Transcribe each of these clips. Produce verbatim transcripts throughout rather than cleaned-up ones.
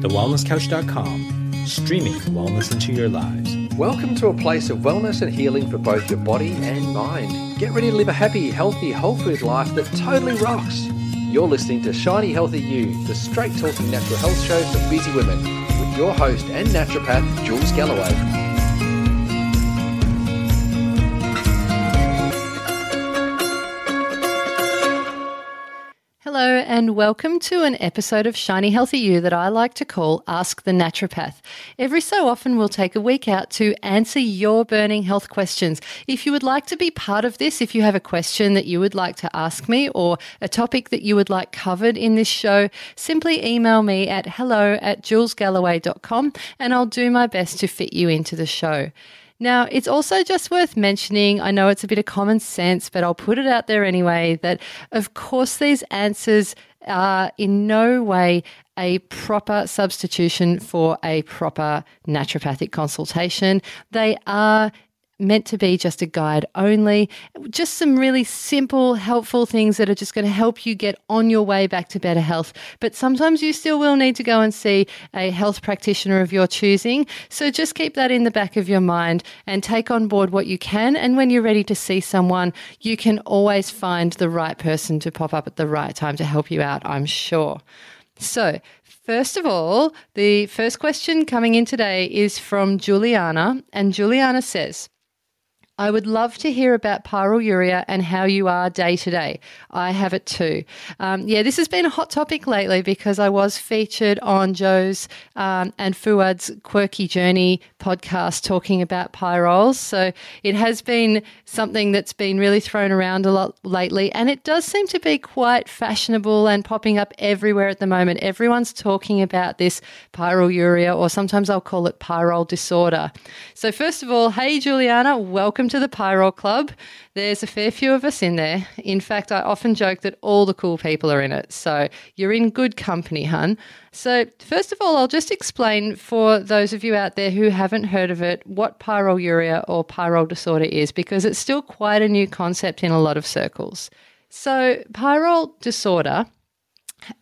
the wellness couch dot com, streaming wellness into your lives. Welcome to a place of wellness and healing for both your body and mind. Get ready to live a happy, healthy, whole food life that totally rocks. You're listening to Shiny Healthy You, the straight-talking natural health show for busy women, with your host and naturopath, Jules Galloway. Hello and welcome to an episode of Shiny Healthy You that I like to call Ask the Naturopath. Every so often we'll take a week out to answer your burning health questions. If you would like to be part of this, if you have a question that you would like to ask me or a topic that you would like covered in this show, simply email me at hello at jules galloway dot com and I'll do my best to fit you into the show. Now, it's also just worth mentioning, I know it's a bit of common sense, but I'll put it out there anyway, that of course these answers are in no way a proper substitution for a proper naturopathic consultation. They are meant to be just a guide only, just some really simple, helpful things that are just going to help you get on your way back to better health. But sometimes you still will need to go and see a health practitioner of your choosing. So just keep that in the back of your mind and take on board what you can. And when you're ready to see someone, you can always find the right person to pop up at the right time to help you out, I'm sure. So first of all, the first question coming in today is from Juliana. And Juliana says, I would love to hear about pyroluria and how you are day to day. I have it too. Um, yeah, this has been a hot topic lately because I was featured on Joe's um, and Fuad's Quirky Journey podcast talking about pyroles. So it has been something that's been really thrown around a lot lately, and it does seem to be quite fashionable and popping up everywhere at the moment. Everyone's talking about this pyroluria, or sometimes I'll call it pyrol disorder. So first of all, hey Juliana, welcome to the Pyrol Club. There's a fair few of us in there. In fact, I often joke that all the cool people are in it. So you're in good company, hun. So first of all, I'll just explain for those of you out there who haven't heard of it, what pyroluria or pyrol disorder is, because it's still quite a new concept in a lot of circles. So pyrol disorder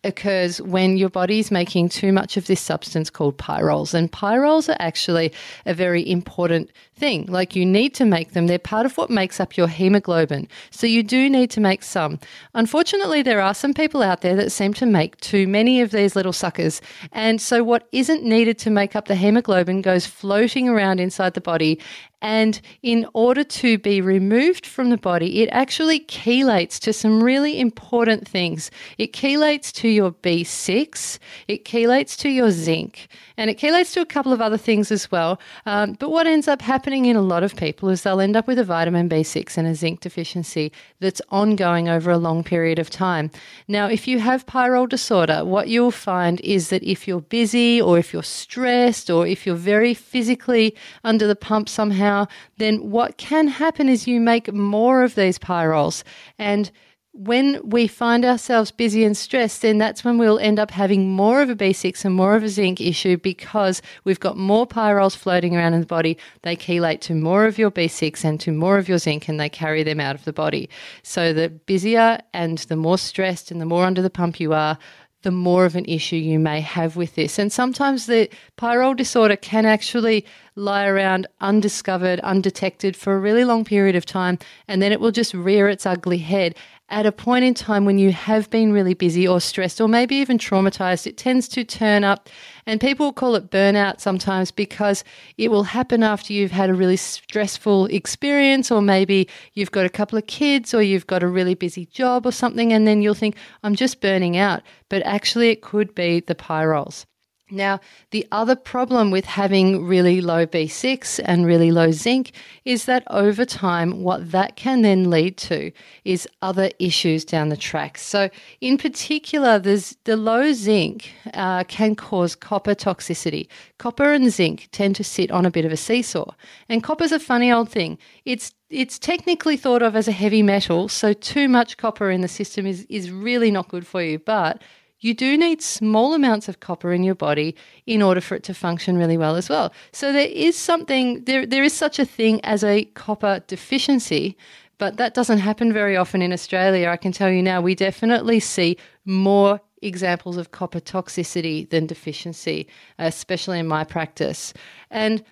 occurs when your body's making too much of this substance called pyroles. And pyroles are actually a very important thing. Like, you need to make them. They're part of what makes up your hemoglobin. So you do need to make some. Unfortunately, there are some people out there that seem to make too many of these little suckers. And so what isn't needed to make up the hemoglobin goes floating around inside the body. And in order to be removed from the body, it actually chelates to some really important things. It chelates to your B six, it chelates to your zinc, and it chelates to a couple of other things as well. Um, but what ends up happening in a lot of people is they'll end up with a vitamin B six and a zinc deficiency that's ongoing over a long period of time. Now, if you have pyrol disorder, what you'll find is that if you're busy or if you're stressed or if you're very physically under the pump somehow, then what can happen is you make more of these pyroles. And when we find ourselves busy and stressed, then that's when we'll end up having more of a B six and more of a zinc issue because we've got more pyroles floating around in the body. They chelate to more of your B six and to more of your zinc, and they carry them out of the body. So the busier and the more stressed and the more under the pump you are, the more of an issue you may have with this. And sometimes the pyrol disorder can actually lie around undiscovered, undetected for a really long period of time, and then it will just rear its ugly head at a point in time when you have been really busy or stressed or maybe even traumatized. It tends to turn up, and people call it burnout sometimes because it will happen after you've had a really stressful experience, or maybe you've got a couple of kids or you've got a really busy job or something, and then you'll think, I'm just burning out. But actually it could be the pyroles. Now, the other problem with having really low B six and really low zinc is that over time, what that can then lead to is other issues down the track. So in particular, there's the low zinc uh, can cause copper toxicity. Copper and zinc tend to sit on a bit of a seesaw. And copper's a funny old thing. It's It's technically thought of as a heavy metal, so too much copper in the system is, is really not good for you, but you do need small amounts of copper in your body in order for it to function really well as well. So there is something, there, there is such a thing as a copper deficiency, but that doesn't happen very often in Australia. I can tell you now, we definitely see more examples of copper toxicity than deficiency, especially in my practice. And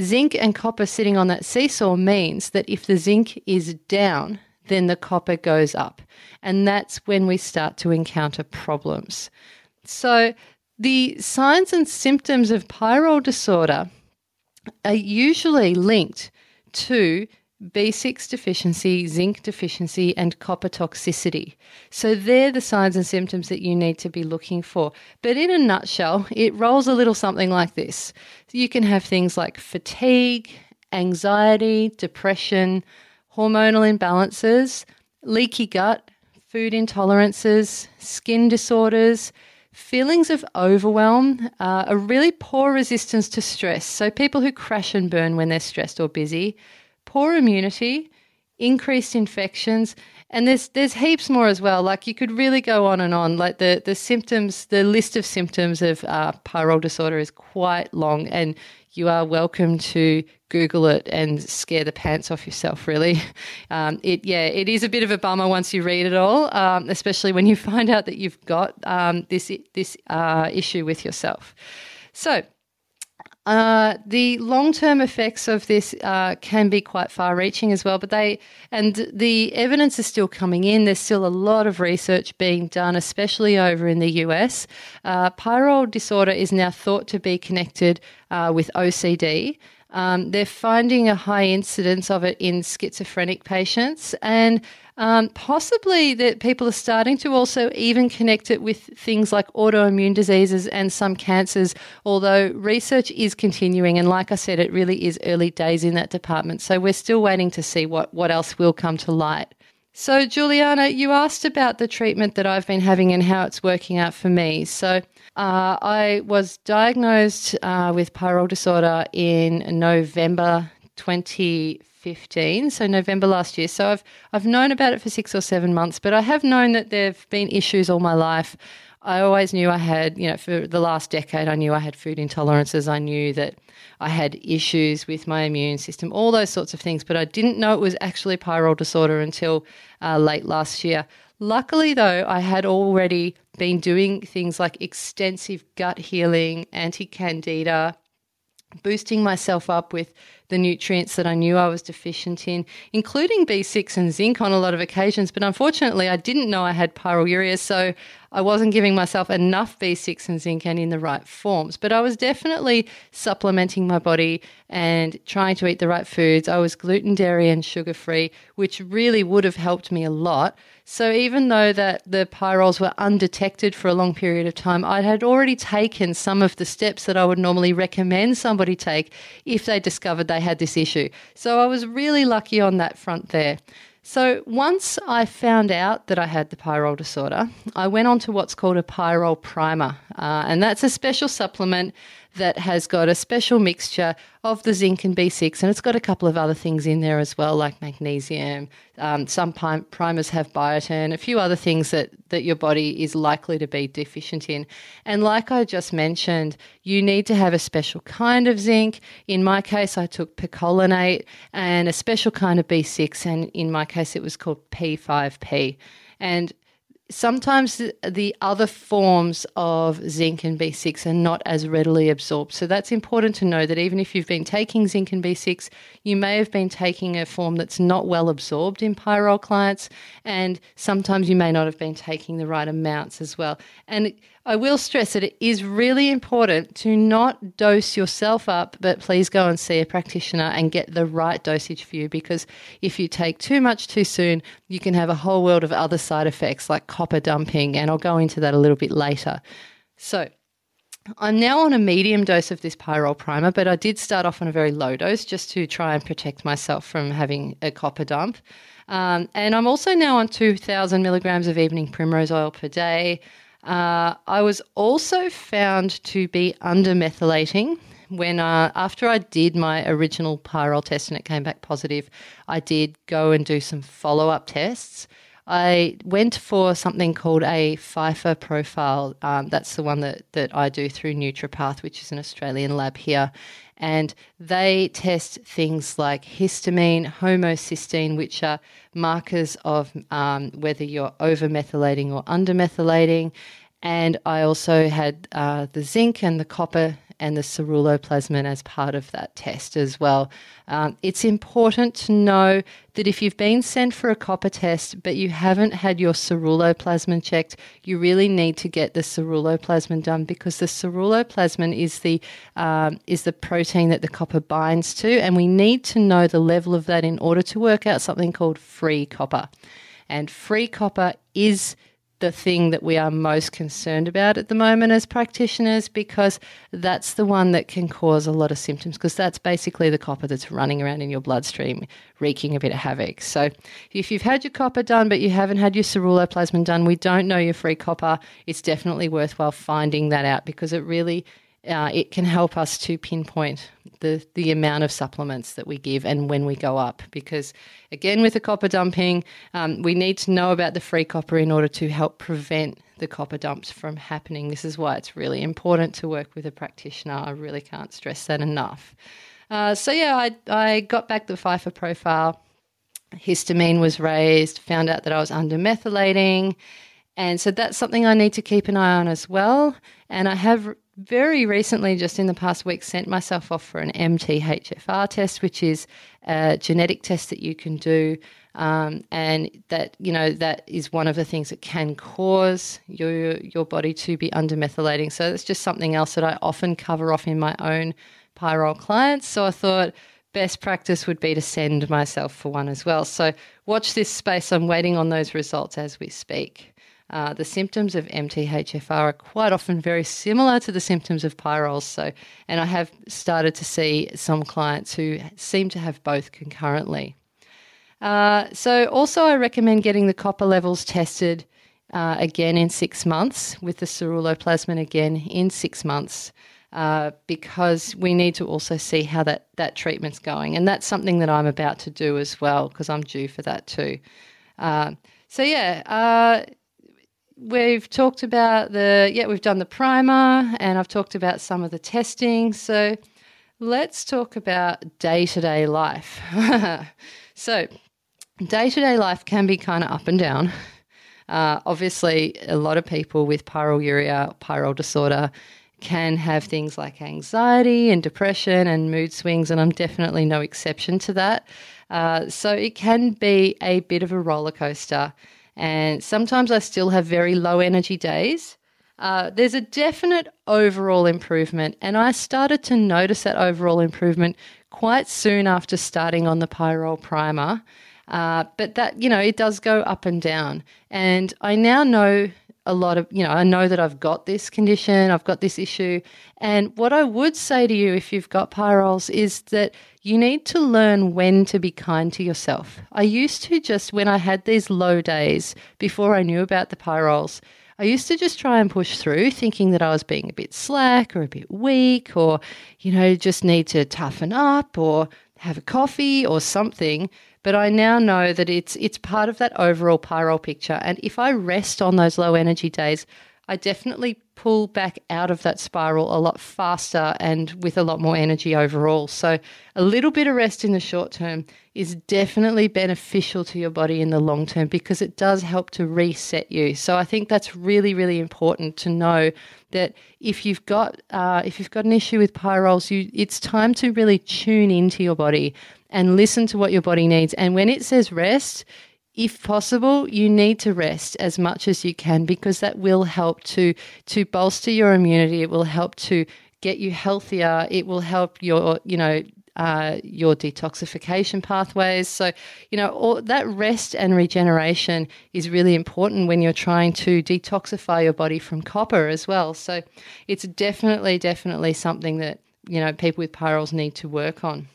zinc and copper sitting on that seesaw means that if the zinc is down, then the copper goes up. And that's when we start to encounter problems. So the signs and symptoms of pyrol disorder are usually linked to B six deficiency, zinc deficiency, and copper toxicity. So they're the signs and symptoms that you need to be looking for. But in a nutshell, it rolls a little something like this. You can have things like fatigue, anxiety, depression, hormonal imbalances, leaky gut, food intolerances, skin disorders, feelings of overwhelm, uh, a really poor resistance to stress. So people who crash and burn when they're stressed or busy, poor immunity, increased infections, and there's there's heaps more as well. Like you could really go on and on. Like the, the symptoms, the list of symptoms of uh, pyrol disorder is quite long, and you are welcome to Google it and scare the pants off yourself, really. Um, it yeah, it is a bit of a bummer once you read it all, um, especially when you find out that you've got um, this, this uh, issue with yourself. So Uh, the long-term effects of this uh, can be quite far-reaching as well, but they and the evidence is still coming in. There's still a lot of research being done, especially over in the U S. Uh, pyrol disorder is now thought to be connected uh, with O C D. Um, they're finding a high incidence of it in schizophrenic patients, and um, possibly that people are starting to also even connect it with things like autoimmune diseases and some cancers, although research is continuing. And like I said, it really is early days in that department. So we're still waiting to see what, what else will come to light. So Juliana, you asked about the treatment that I've been having and how it's working out for me. So uh, I was diagnosed uh, with pyrol disorder in November twenty fifteen, so November last year. So I've I've known about it for six or seven months, but I have known that there have been issues all my life. I always knew I had, you know, for the last decade, I knew I had food intolerances. I knew that I had issues with my immune system, all those sorts of things. But I didn't know it was actually pyrol disorder until uh, late last year. Luckily, though, I had already been doing things like extensive gut healing, anti-candida, boosting myself up with the nutrients that I knew I was deficient in, including B six and zinc on a lot of occasions. But unfortunately, I didn't know I had pyroluria, so I wasn't giving myself enough B six and zinc and in the right forms. But I was definitely supplementing my body and trying to eat the right foods. I was gluten, dairy, and sugar-free, which really would have helped me a lot. So even though that the pyrols were undetected for a long period of time, I had already taken some of the steps that I would normally recommend somebody take if they discovered they had this issue. So I was really lucky on that front there. So once I found out that I had the pyrol disorder, I went on to what's called a pyrol primer. Uh, and that's a special supplement that has got a special mixture of the zinc and B six, and it's got a couple of other things in there as well, like magnesium. Um, some prim- primers have biotin, a few other things that, that your body is likely to be deficient in. And like I just mentioned, you need to have a special kind of zinc. In my case, I took picolinate, and a special kind of B six, and in my case, it was called P five P. And sometimes the other forms of zinc and B six are not as readily absorbed. So that's important to know, that even if you've been taking zinc and B six, you may have been taking a form that's not well absorbed in pyrol clients, and sometimes you may not have been taking the right amounts as well. And I will stress that it is really important to not dose yourself up, but please go and see a practitioner and get the right dosage for you, because if you take too much too soon, you can have a whole world of other side effects like copper dumping, and I'll go into that a little bit later. So I'm now on a medium dose of this pyrol primer, but I did start off on a very low dose just to try and protect myself from having a copper dump. Um, and I'm also now on two thousand milligrams of evening primrose oil per day. Uh, I was also found to be under-methylating when uh, after I did my original pyrol test and it came back positive. I did go and do some follow-up tests. I went for something called a Pfeiffer profile. Um, that's the one that, that I do through NutriPath, which is an Australian lab here. And they test things like histamine, homocysteine, which are markers of um, whether you're over-methylating or under-methylating, And I also had uh, the zinc and the copper and the ceruloplasmin as part of that test as well. Um, it's important to know that if you've been sent for a copper test but you haven't had your ceruloplasmin checked, you really need to get the ceruloplasmin done, because the ceruloplasmin is the um, is the protein that the copper binds to, and we need to know the level of that in order to work out something called free copper. And free copper is the thing that we are most concerned about at the moment as practitioners, because that's the one that can cause a lot of symptoms, because that's basically the copper that's running around in your bloodstream wreaking a bit of havoc. So if you've had your copper done but you haven't had your ceruloplasmin done, we don't know your free copper, it's definitely worthwhile finding that out, because it really uh, it can help us to pinpoint the the amount of supplements that we give and when we go up, because again, with the copper dumping, um, we need to know about the free copper in order to help prevent the copper dumps from happening. This is why it's really important to work with a practitioner. I really can't stress that enough. Uh, so, yeah, I, I got back the Pfeiffer profile. Histamine was raised, found out that I was undermethylating. And so that's something I need to keep an eye on as well. And I have very recently, just in the past week, sent myself off for an M T H F R test, which is a genetic test that you can do, um, and that, you know, that is one of the things that can cause your your body to be undermethylating. So that's just something else that I often cover off in my own pyrol clients. So I thought best practice would be to send myself for one as well. So watch this space. I'm waiting on those results as we speak. Uh, the symptoms of M T H F R are quite often very similar to the symptoms of pyroles. So, and I have started to see some clients who seem to have both concurrently. Uh, so also I recommend getting the copper levels tested uh, again in six months with the ceruloplasmin again in six months uh, because we need to also see how that, that treatment's going. And that's something that I'm about to do as well, because I'm due for that too. Uh, so, yeah, uh, We've talked about the, yeah, we've done the primer, and I've talked about some of the testing. So let's talk about day-to-day life. So day-to-day life can be kind of up and down. Uh, obviously, a lot of people with pyroluria, pyrol disorder, can have things like anxiety and depression and mood swings, and I'm definitely no exception to that. Uh, so it can be a bit of a roller coaster. And sometimes I still have very low energy days. Uh, there's a definite overall improvement, and I started to notice that overall improvement quite soon after starting on the pyrol primer. Uh, but that, you know, it does go up and down. And I now know a lot of, you know, I know that I've got this condition, I've got this issue. And what I would say to you if you've got pyroles is that you need to learn when to be kind to yourself. I used to just, when I had these low days before I knew about the pyroles, I used to just try and push through, thinking that I was being a bit slack or a bit weak, or, you know, just need to toughen up or have a coffee or something. But I now know that it's it's part of that overall pyrol picture. And if I rest on those low energy days, I definitely pull back out of that spiral a lot faster and with a lot more energy overall. So a little bit of rest in the short term is definitely beneficial to your body in the long term, because it does help to reset you. So I think that's really, really important to know that if you've got uh, if you've got an issue with pyroles, you it's time to really tune into your body and listen to what your body needs. And when it says rest, if possible, you need to rest as much as you can, because that will help to to bolster your immunity. It will help to get you healthier. It will help your, you know, uh, your detoxification pathways. So, you know, all that rest and regeneration is really important when you're trying to detoxify your body from copper as well. So it's definitely, definitely something that, you know, people with pyroles need to work on.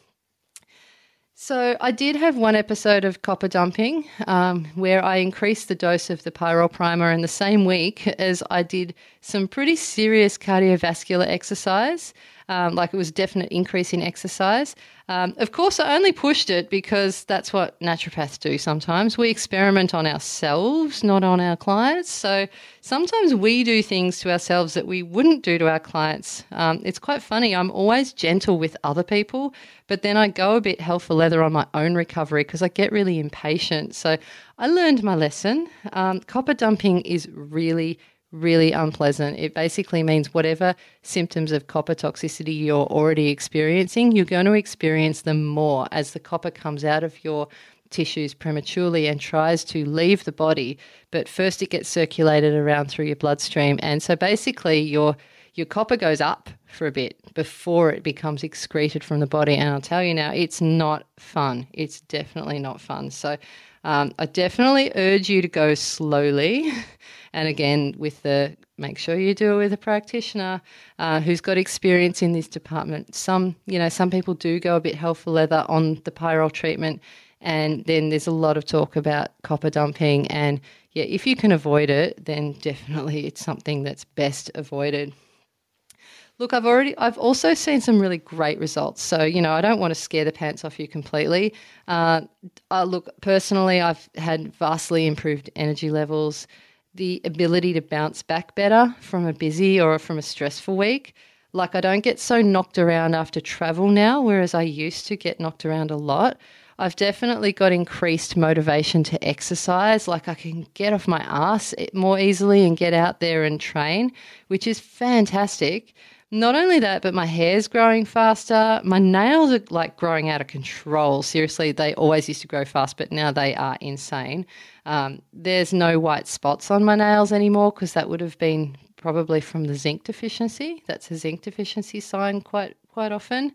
So I did have one episode of copper dumping um, where I increased the dose of the pyrol primer in the same week as I did some pretty serious cardiovascular exercise. Um, like it was a definite increase in exercise. Um, of course, I only pushed it because that's what naturopaths do sometimes. We experiment on ourselves, not on our clients. So sometimes we do things to ourselves that we wouldn't do to our clients. Um, it's quite funny. I'm always gentle with other people, but then I go a bit hell for leather on my own recovery because I get really impatient. So I learned my lesson. Um, copper dumping is really really unpleasant. It basically means whatever symptoms of copper toxicity you're already experiencing, you're going to experience them more as the copper comes out of your tissues prematurely and tries to leave the body. But first it gets circulated around through your bloodstream. And so basically your your copper goes up for a bit before it becomes excreted from the body. And I'll tell you now, it's not fun. It's definitely not fun. So um, I definitely urge you to go slowly. And again, with the make sure you do it with a practitioner uh, who's got experience in this department. Some, you know, some people do go a bit hell for leather on the pyrol treatment. And then there's a lot of talk about copper dumping. And yeah, if you can avoid it, then definitely it's something that's best avoided. Look, I've already, I've also seen some really great results. So, you know, I don't want to scare the pants off you completely. Uh, uh, look, personally, I've had vastly improved energy levels, the ability to bounce back better from a busy or from a stressful week. Like, I don't get so knocked around after travel now, whereas I used to get knocked around a lot. I've definitely got increased motivation to exercise. Like, I can get off my ass more easily and get out there and train, which is fantastic. Not only that, but my hair's growing faster. My nails are like growing out of control. Seriously, they always used to grow fast, but now they are insane. Um, there's no white spots on my nails anymore because that would have been probably from the zinc deficiency. That's a zinc deficiency sign quite quite often.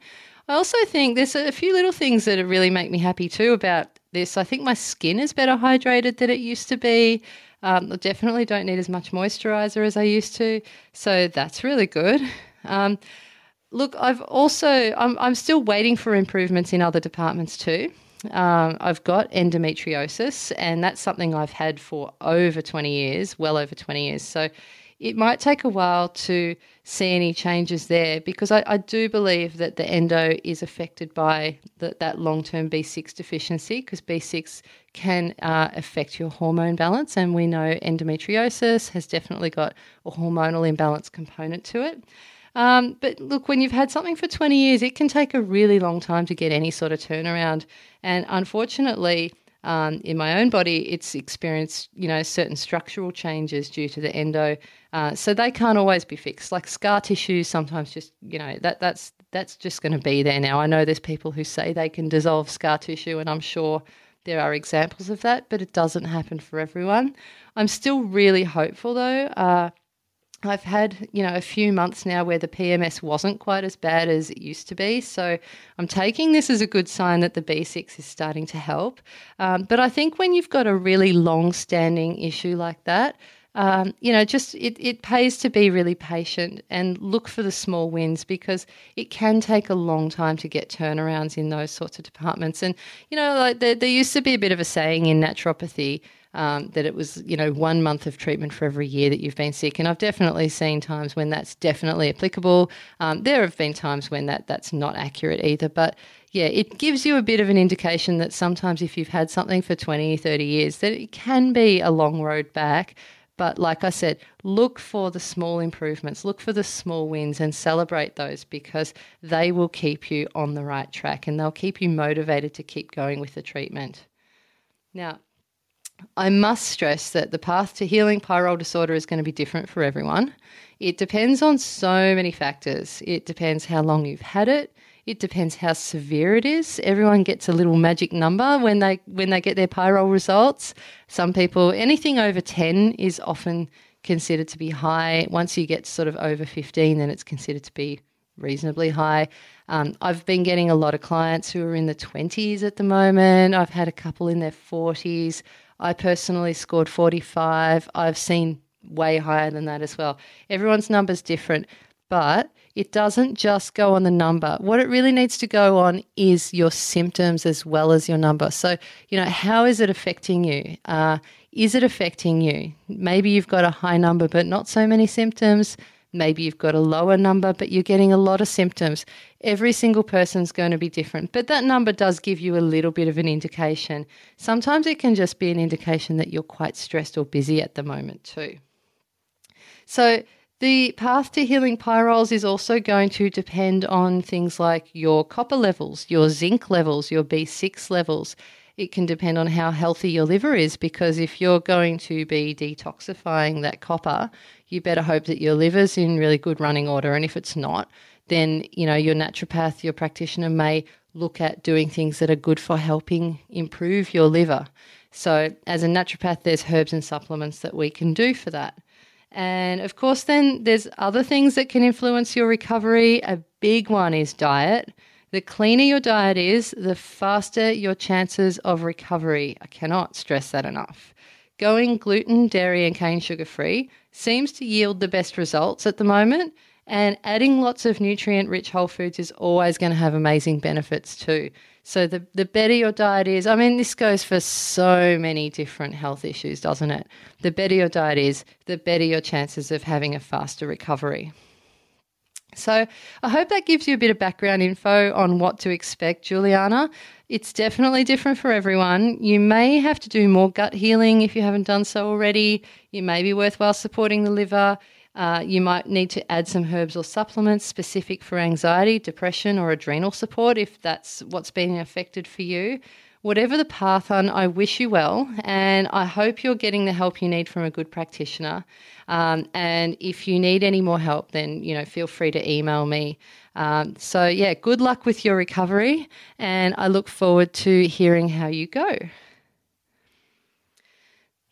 I also think there's a few little things that really make me happy too about this. I think my skin is better hydrated than it used to be. Um, I definitely don't need as much moisturizer as I used to. So that's really good. Um, look, I've also, I'm, I'm still waiting for improvements in other departments too. Um, I've got endometriosis, and that's something I've had for over twenty years, well over twenty years. So it might take a while to see any changes there, because I, I do believe that the endo is affected by the, that long-term B six deficiency, because B six can uh, affect your hormone balance, and we know endometriosis has definitely got a hormonal imbalance component to it. Um, but look, when you've had something for twenty years, it can take a really long time to get any sort of turnaround, and unfortunately, Um, in my own body, it's experienced, you know, certain structural changes due to the endo. Uh, so they can't always be fixed. Like scar tissue, sometimes just, you know, that that's that's just going to be there now. I know there's people who say they can dissolve scar tissue, and I'm sure there are examples of that, but it doesn't happen for everyone. I'm still really hopeful though. Uh, I've had, you know, a few months now where the P M S wasn't quite as bad as it used to be. So I'm taking this as a good sign that the B six is starting to help. Um, but I think when you've got a really long-standing issue like that, um, you know, just it, it pays to be really patient and look for the small wins, because it can take a long time to get turnarounds in those sorts of departments. And, you know, like there, there used to be a bit of a saying in naturopathy, Um, that it was, you know, one month of treatment for every year that you've been sick. And I've definitely seen times when that's definitely applicable. Um, there have been times when that that's not accurate either. But, yeah, it gives you a bit of an indication that sometimes if you've had something for twenty, thirty years, that it can be a long road back. But like I said, look for the small improvements, look for the small wins, and celebrate those, because they will keep you on the right track and they'll keep you motivated to keep going with the treatment. Now, I must stress that the path to healing pyrol disorder is going to be different for everyone. It depends on so many factors. It depends how long you've had it. It depends how severe it is. Everyone gets a little magic number when they when they get their pyrol results. Some people, anything over ten is often considered to be high. Once you get sort of over fifteen, then it's considered to be reasonably high. Um, I've been getting a lot of clients who are in the twenties at the moment. I've had a couple in their forties. I personally scored forty-five. I've seen way higher than that as well. Everyone's number's different, but it doesn't just go on the number. What it really needs to go on is your symptoms as well as your number. So, you know, how is it affecting you? Uh, is it affecting you? Maybe you've got a high number but not so many symptoms. Maybe you've got a lower number, but you're getting a lot of symptoms. Every single person's going to be different, but that number does give you a little bit of an indication. Sometimes it can just be an indication that you're quite stressed or busy at the moment too. So the path to healing pyrroles is also going to depend on things like your copper levels, your zinc levels, your B six levels. It can depend on how healthy your liver is, because if you're going to be detoxifying that copper, you better hope that your liver's in really good running order. And if it's not, then, you know, your naturopath, your practitioner may look at doing things that are good for helping improve your liver. So as a naturopath, there's herbs and supplements that we can do for that. And of course, then there's other things that can influence your recovery. A big one is diet. The cleaner your diet is, the faster your chances of recovery. I cannot stress that enough. Going gluten, dairy, and cane sugar free seems to yield the best results at the moment. And adding lots of nutrient-rich whole foods is always going to have amazing benefits too. So the, the better your diet is, I mean, this goes for so many different health issues, doesn't it? The better your diet is, the better your chances of having a faster recovery. So I hope that gives you a bit of background info on what to expect, Juliana. It's definitely different for everyone. You may have to do more gut healing if you haven't done so already. It may be worthwhile supporting the liver. Uh, you might need to add some herbs or supplements specific for anxiety, depression, or adrenal support if that's what's been affected for you. Whatever the path on, I wish you well, and I hope you're getting the help you need from a good practitioner. Um, and if you need any more help, then, you know, feel free to email me. Um, so, yeah, good luck with your recovery, and I look forward to hearing how you go.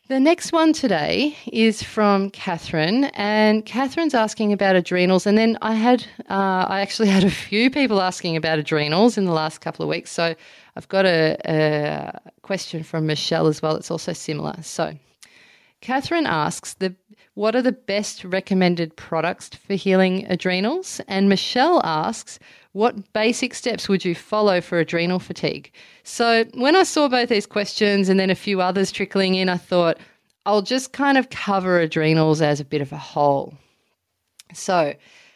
The next one today is from Catherine, and Catherine's asking about adrenals. And then I had, uh, I actually had a few people asking about adrenals in the last couple of weeks. So I've got a, a question from Michelle as well. It's also similar. So Catherine asks, the what are the best recommended products for healing adrenals? And Michelle asks, what basic steps would you follow for adrenal fatigue? So when I saw both these questions and then a few others trickling in, I thought I'll just kind of cover adrenals as a bit of a whole. So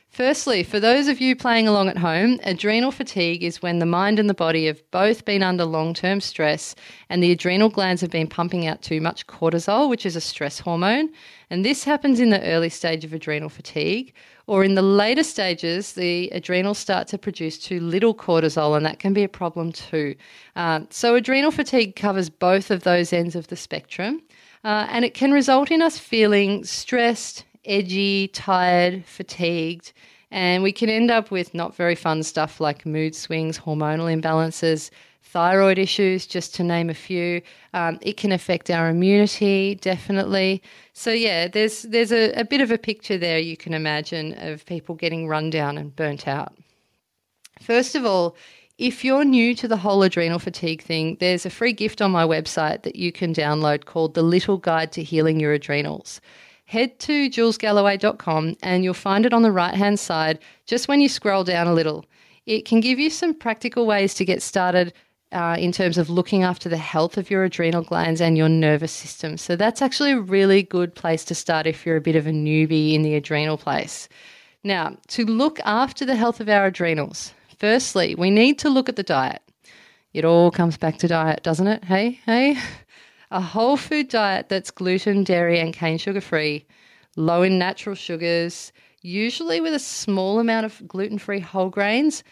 firstly, for those of you playing along at home, adrenal fatigue is when the mind and the body have both been under long-term stress and the adrenal glands have been pumping out too much cortisol, which is a stress hormone. And this happens in the early stage of adrenal fatigue, or in the later stages, the adrenals start to produce too little cortisol, and that can be a problem too. Um, so adrenal fatigue covers both of those ends of the spectrum, uh, and it can result in us feeling stressed, edgy, tired, fatigued, and we can end up with not very fun stuff like mood swings, hormonal imbalances, thyroid issues, just to name a few. Um, it can affect our immunity, definitely. So yeah, there's there's a, a bit of a picture there you can imagine of people getting run down and burnt out. First of all, if you're new to the whole adrenal fatigue thing, there's a free gift on my website that you can download called The Little Guide to Healing Your Adrenals. Head to jules galloway dot com and you'll find it on the right-hand side just when you scroll down a little. It can give you some practical ways to get started uh, in terms of looking after the health of your adrenal glands and your nervous system. So that's actually a really good place to start if you're a bit of a newbie in the adrenal place. Now, to look after the health of our adrenals, firstly, we need to look at the diet. It all comes back to diet, doesn't it? Hey, hey. A whole food diet that's gluten, dairy, and cane sugar free, low in natural sugars, usually with a small amount of gluten-free whole grains,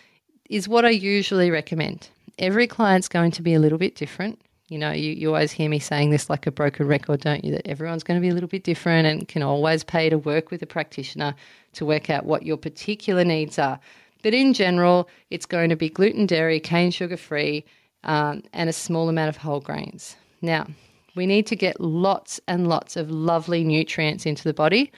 is what I usually recommend. Every client's going to be a little bit different. You know, you, you always hear me saying this like a broken record, don't you, that everyone's going to be a little bit different and can always pay to work with a practitioner to work out what your particular needs are. But in general, it's going to be gluten, dairy, cane sugar free, um, and a small amount of whole grains. Now, we need to get lots and lots of lovely nutrients into the body,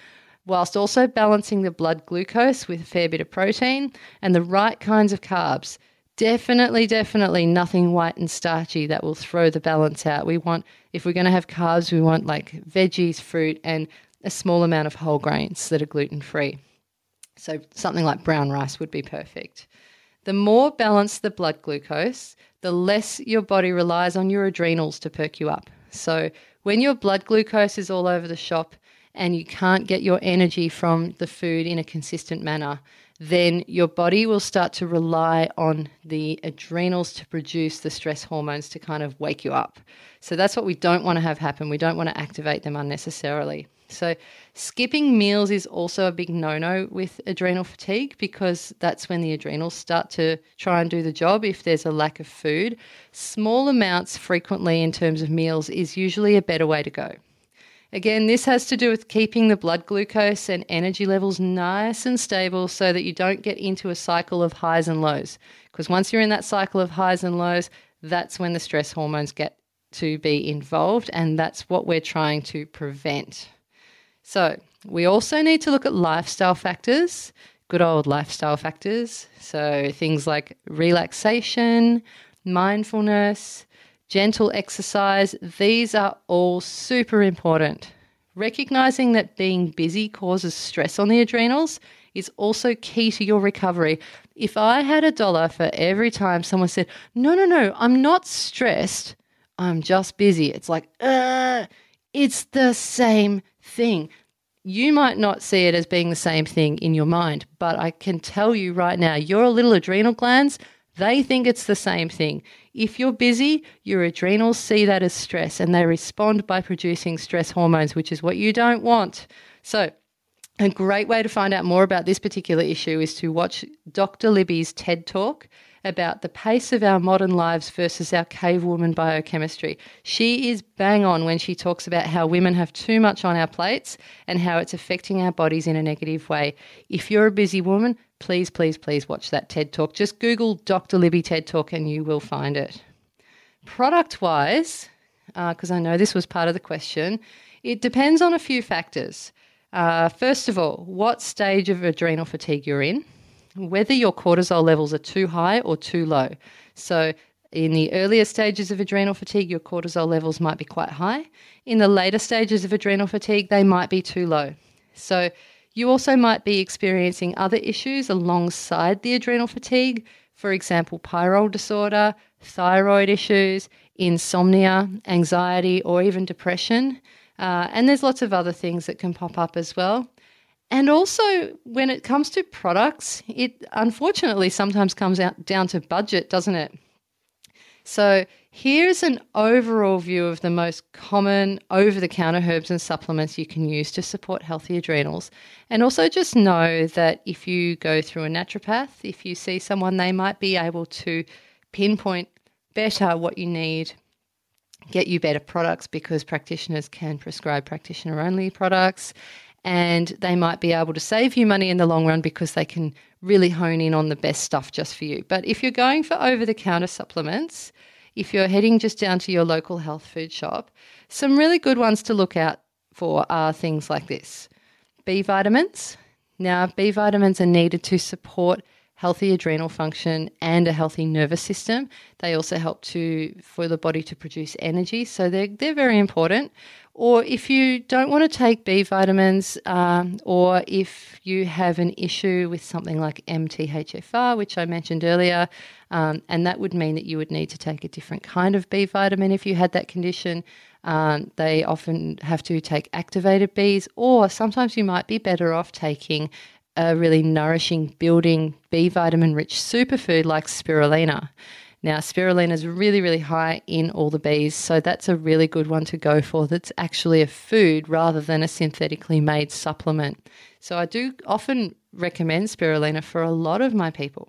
whilst also balancing the blood glucose with a fair bit of protein and the right kinds of carbs. Definitely, definitely nothing white and starchy. That will throw the balance out. We want, if we're going to have carbs, we want like veggies, fruit, and a small amount of whole grains that are gluten-free. So something like brown rice would be perfect. The more balanced the blood glucose, the less your body relies on your adrenals to perk you up. So when your blood glucose is all over the shop and you can't get your energy from the food in a consistent manner, then your body will start to rely on the adrenals to produce the stress hormones to kind of wake you up. So that's what we don't want to have happen. We don't want to activate them unnecessarily. So skipping meals is also a big no-no with adrenal fatigue, because that's when the adrenals start to try and do the job if there's a lack of food. Small amounts frequently in terms of meals is usually a better way to go. Again, this has to do with keeping the blood glucose and energy levels nice and stable so that you don't get into a cycle of highs and lows. Because once you're in that cycle of highs and lows, that's when the stress hormones get to be involved, and that's what we're trying to prevent. So we also need to look at lifestyle factors, good old lifestyle factors. So things like relaxation, mindfulness, gentle exercise, these are all super important. Recognizing that being busy causes stress on the adrenals is also key to your recovery. If I had a dollar for every time someone said, no, no, no, I'm not stressed, I'm just busy. It's like, uh, it's the same thing. You might not see it as being the same thing in your mind, but I can tell you right now, your little adrenal glands, they think it's the same thing. If you're busy, your adrenals see that as stress and they respond by producing stress hormones, which is what you don't want. So a great way to find out more about this particular issue is to watch Doctor Libby's TED Talk about the pace of our modern lives versus our cavewoman biochemistry. She is bang on when she talks about how women have too much on our plates and how it's affecting our bodies in a negative way. If you're a busy woman, please, please, please watch that TED Talk. Just Google Doctor Libby TED Talk and you will find it. Product-wise, because uh, I know this was part of the question, it depends on a few factors. Uh, first of all, what stage of adrenal fatigue you're in, whether your cortisol levels are too high or too low. So in the earlier stages of adrenal fatigue, your cortisol levels might be quite high. In the later stages of adrenal fatigue, they might be too low. So you also might be experiencing other issues alongside the adrenal fatigue, for example, pyrol disorder, thyroid issues, insomnia, anxiety, or even depression. Uh, and there's lots of other things that can pop up as well. And also, when it comes to products, it unfortunately sometimes comes out down to budget, doesn't it? So here's an overall view of the most common over-the-counter herbs and supplements you can use to support healthy adrenals. And also just know that if you go through a naturopath, if you see someone, they might be able to pinpoint better what you need, get you better products, because practitioners can prescribe practitioner-only products. And they might be able to save you money in the long run because they can really hone in on the best stuff just for you. But if you're going for over-the-counter supplements, if you're heading just down to your local health food shop, some really good ones to look out for are things like this. B vitamins. Now, B vitamins are needed to support healthy adrenal function and a healthy nervous system. They also help to for the body to produce energy, so they're, they're very important. Or if you don't want to take B vitamins, um, or if you have an issue with something like M T H F R, which I mentioned earlier, um, and that would mean that you would need to take a different kind of B vitamin if you had that condition. Um, they often have to take activated Bs, or sometimes you might be better off taking a really nourishing, building, B vitamin-rich superfood like spirulina. Now, spirulina is really, really high in all the Bs, so that's a really good one to go for that's actually a food rather than a synthetically made supplement. So I do often recommend spirulina for a lot of my people.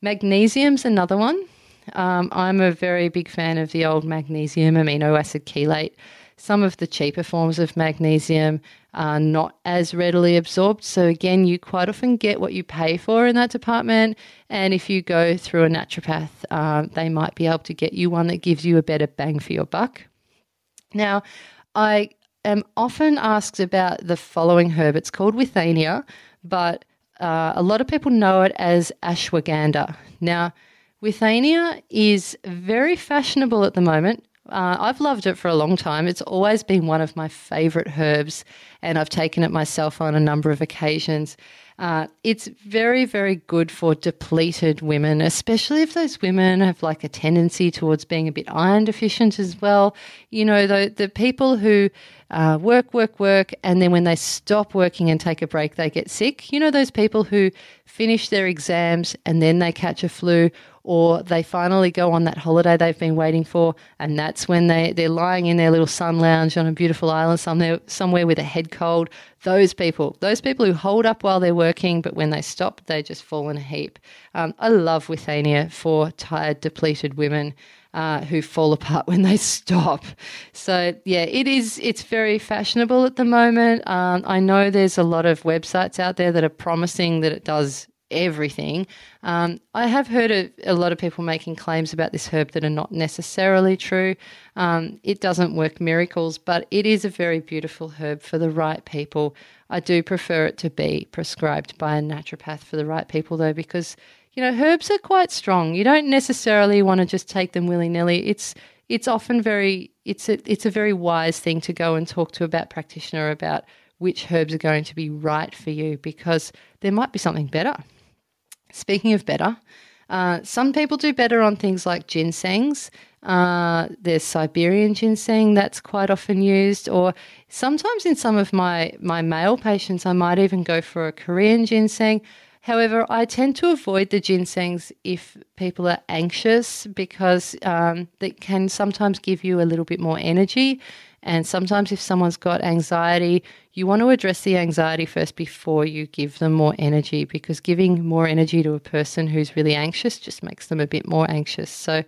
Magnesium's another one. Um, I'm a very big fan of the old magnesium amino acid chelate. Some of the cheaper forms of magnesium are not as readily absorbed. So again, you quite often get what you pay for in that department. And if you go through a naturopath, um, they might be able to get you one that gives you a better bang for your buck. Now, I am often asked about the following herb. It's called withania, but uh, a lot of people know it as ashwagandha. Now, withania is very fashionable at the moment. Uh, I've loved it for a long time. It's always been one of my favourite herbs, and I've taken it myself on a number of occasions. Uh, it's very, very good for depleted women, especially if those women have like a tendency towards being a bit iron deficient as well. You know, the, the people who uh, work, work, work, and then when they stop working and take a break, they get sick. You know, those people who finish their exams and then they catch a flu, or they finally go on that holiday they've been waiting for, and that's when they, they're lying in their little sun lounge on a beautiful island somewhere, somewhere with a head cold. Those people, those people who hold up while they're working, but when they stop, they just fall in a heap. Um, I love withania for tired, depleted women. uh, who fall apart when they stop. So yeah, it is, it's very fashionable at the moment. Um, I know there's a lot of websites out there that are promising that it does everything. Um, I have heard of a lot of people making claims about this herb that are not necessarily true. Um, it doesn't work miracles, but it is a very beautiful herb for the right people. I do prefer it to be prescribed by a naturopath for the right people though, because, you know, herbs are quite strong. You don't necessarily want to just take them willy-nilly. It's it's often very it's a, it's a very wise thing to go and talk to about practitioner about which herbs are going to be right for you, because there might be something better. Speaking of better, uh, some people do better on things like ginsengs. Uh, there's Siberian ginseng that's quite often used, or sometimes in some of my, my male patients, I might even go for a Korean ginseng. However, I tend to avoid the ginsengs if people are anxious, because um, they can sometimes give you a little bit more energy. And sometimes if someone's got anxiety, you want to address the anxiety first before you give them more energy, because giving more energy to a person who's really anxious just makes them a bit more anxious. So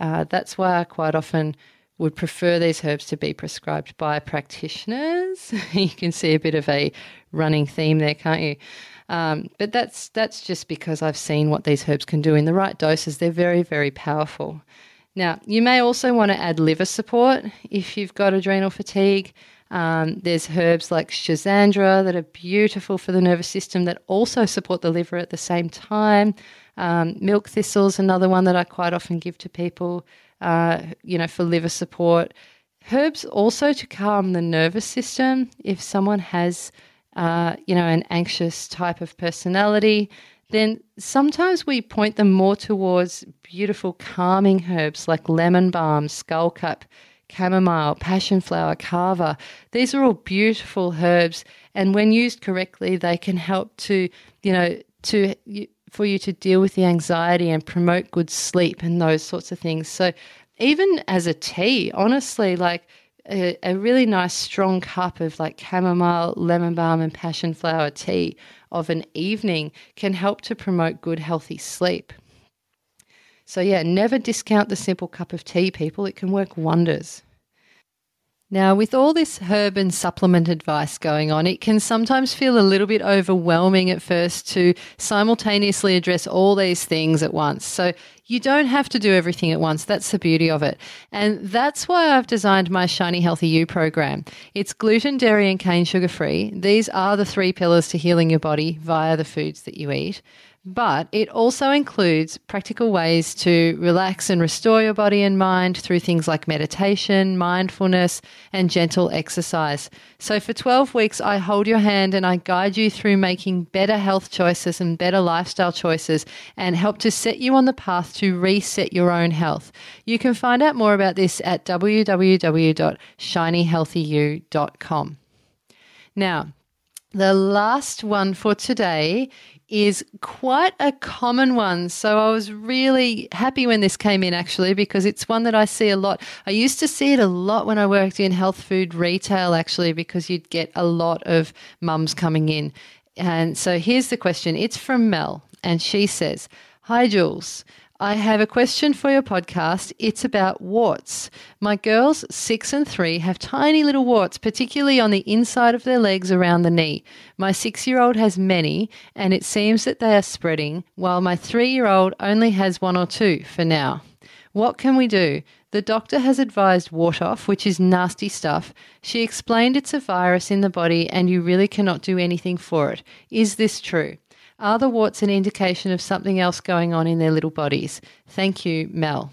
uh, that's why I quite often would prefer these herbs to be prescribed by practitioners. You can see a bit of a running theme there, can't you? Um, but that's that's just because I've seen what these herbs can do in the right doses. They're very, very powerful. Now, you may also want to add liver support if you've got adrenal fatigue. Um, there's herbs like schizandra that are beautiful for the nervous system that also support the liver at the same time. Um, milk thistle is another one that I quite often give to people, uh, you know, for liver support. Herbs also to calm the nervous system. If someone has, uh, you know, an anxious type of personality, then sometimes we point them more towards beautiful calming herbs like lemon balm, skullcap, chamomile, passion flower, kava. These are all beautiful herbs, and when used correctly, they can help to, you know, to for you to deal with the anxiety and promote good sleep and those sorts of things. So even as a tea, honestly, like a, a really nice strong cup of like chamomile, lemon balm and passion flower tea of an evening can help to promote good, healthy sleep. So yeah, never discount the simple cup of tea, people. It can work wonders. Now, with all this herb and supplement advice going on, it can sometimes feel a little bit overwhelming at first to simultaneously address all these things at once. So you don't have to do everything at once. That's the beauty of it. And that's why I've designed my Shiny Healthy You program. It's gluten, dairy and cane sugar free. These are the three pillars to healing your body via the foods that you eat. But it also includes practical ways to relax and restore your body and mind through things like meditation, mindfulness, and gentle exercise. So for twelve weeks, I hold your hand and I guide you through making better health choices and better lifestyle choices, and help to set you on the path to reset your own health. You can find out more about this at w w w dot shiny healthy you dot com. Now, the last one for today is quite a common one. So I was really happy when this came in, actually, because it's one that I see a lot. I used to see it a lot when I worked in health food retail, actually, because you'd get a lot of mums coming in. And so here's the question. It's from Mel, and she says, "Hi, Jules. I have a question for your podcast. It's about warts. My girls, six and three, have tiny little warts, particularly on the inside of their legs around the knee. My six-year-old has many, and it seems that they are spreading, while my three-year-old only has one or two for now. What can we do? The doctor has advised wart off, which is nasty stuff. She explained it's a virus in the body and you really cannot do anything for it. Is this true? Are the warts an indication of something else going on in their little bodies? Thank you, Mel."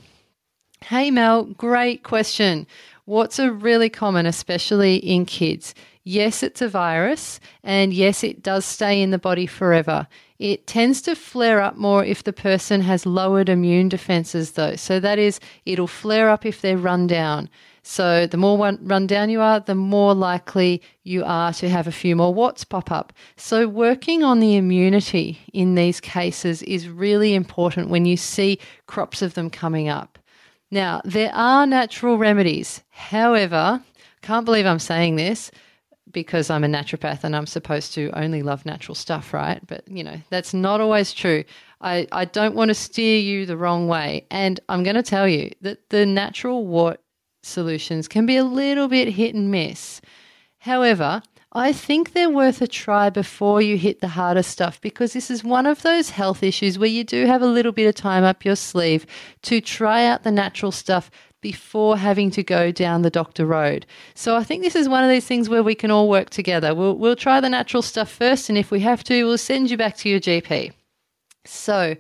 Hey, Mel, great question. Warts are really common, especially in kids. Yes, it's a virus, and yes, it does stay in the body forever. It tends to flare up more if the person has lowered immune defenses, though. So that is, it'll flare up if they're run down. So the more one, run down you are, the more likely you are to have a few more warts pop up. So working on the immunity in these cases is really important when you see crops of them coming up. Now, there are natural remedies. However, can't believe I'm saying this, because I'm a naturopath and I'm supposed to only love natural stuff, right? But, you know, that's not always true. I, I don't want to steer you the wrong way. And I'm going to tell you that the natural wart solutions can be a little bit hit and miss. However, I think they're worth a try before you hit the harder stuff, because this is one of those health issues where you do have a little bit of time up your sleeve to try out the natural stuff before having to go down the doctor road. So I think this is one of these things where we can all work together. We'll we'll try the natural stuff first, and if we have to, we'll send you back to your G P. So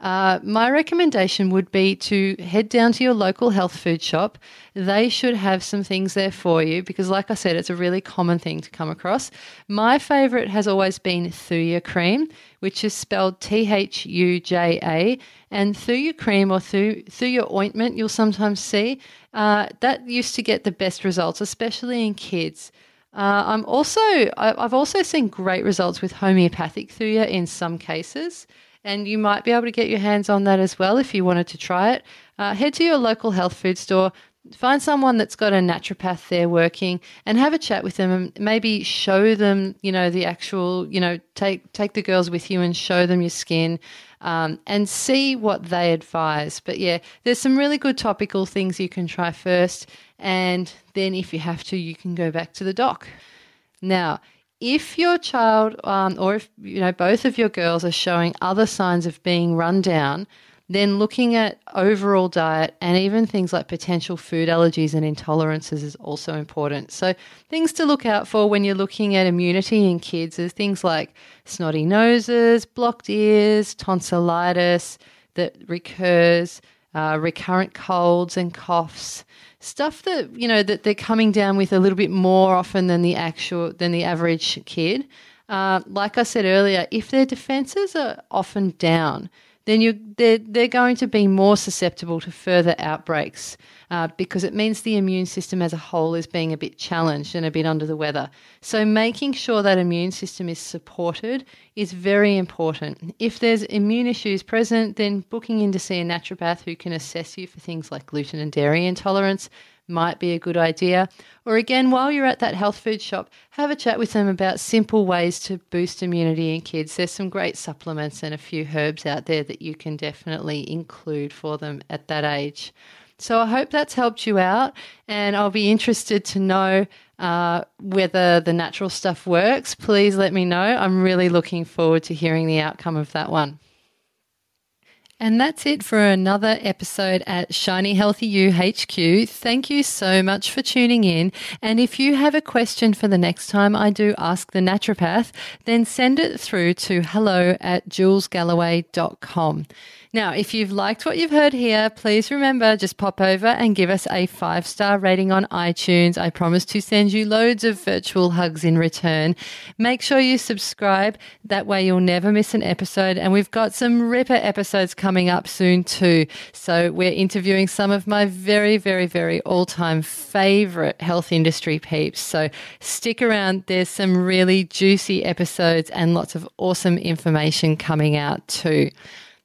uh, my recommendation would be to head down to your local health food shop. They should have some things there for you because, like I said, it's a really common thing to come across. My favourite has always been Thuja cream, which is spelled T H U J A, and Thuja cream or Thuja ointment you'll sometimes see. Uh, that used to get the best results, especially in kids. Uh, I'm also I've also seen great results with homeopathic Thuja in some cases, and you might be able to get your hands on that as well if you wanted to try it. Uh, head to your local health food store, find someone that's got a naturopath there working, and have a chat with them, and maybe show them, you know, the actual, you know, take take the girls with you and show them your skin. Um, and see what they advise. But yeah, there's some really good topical things you can try first, and then if you have to, you can go back to the doc. Now, if your child um, or if you know both of your girls are showing other signs of being run down, then looking at overall diet and even things like potential food allergies and intolerances is also important. So things to look out for when you're looking at immunity in kids is things like snotty noses, blocked ears, tonsillitis that recurs, uh, recurrent colds and coughs, stuff that, you know, that they're coming down with a little bit more often than the actual, than the average kid. Uh, like I said earlier, if their defenses are often down, then you they're, they're going to be more susceptible to further outbreaks uh, because it means the immune system as a whole is being a bit challenged and a bit under the weather. So making sure that immune system is supported is very important. If there's immune issues present, then booking in to see a naturopath who can assess you for things like gluten and dairy intolerance might be a good idea. Or again, while you're at that health food shop, have a chat with them about simple ways to boost immunity in kids. There's some great supplements and a few herbs out there that you can definitely include for them at that age. So I hope that's helped you out, and I'll be interested to know uh, whether the natural stuff works. Please let me know. I'm really looking forward to hearing the outcome of that one. And that's it for another episode at Shiny Healthy You H Q. Thank you so much for tuning in. And if you have a question for the next time I do Ask the Naturopath, then send it through to hello at jules galloway dot com. Now, if you've liked what you've heard here, please remember, just pop over and give us a five-star rating on iTunes. I promise to send you loads of virtual hugs in return. Make sure you subscribe. That way you'll never miss an episode. And we've got some ripper episodes coming up soon too. So we're interviewing some of my very, very, very all-time favorite health industry peeps. So stick around. There's some really juicy episodes and lots of awesome information coming out too.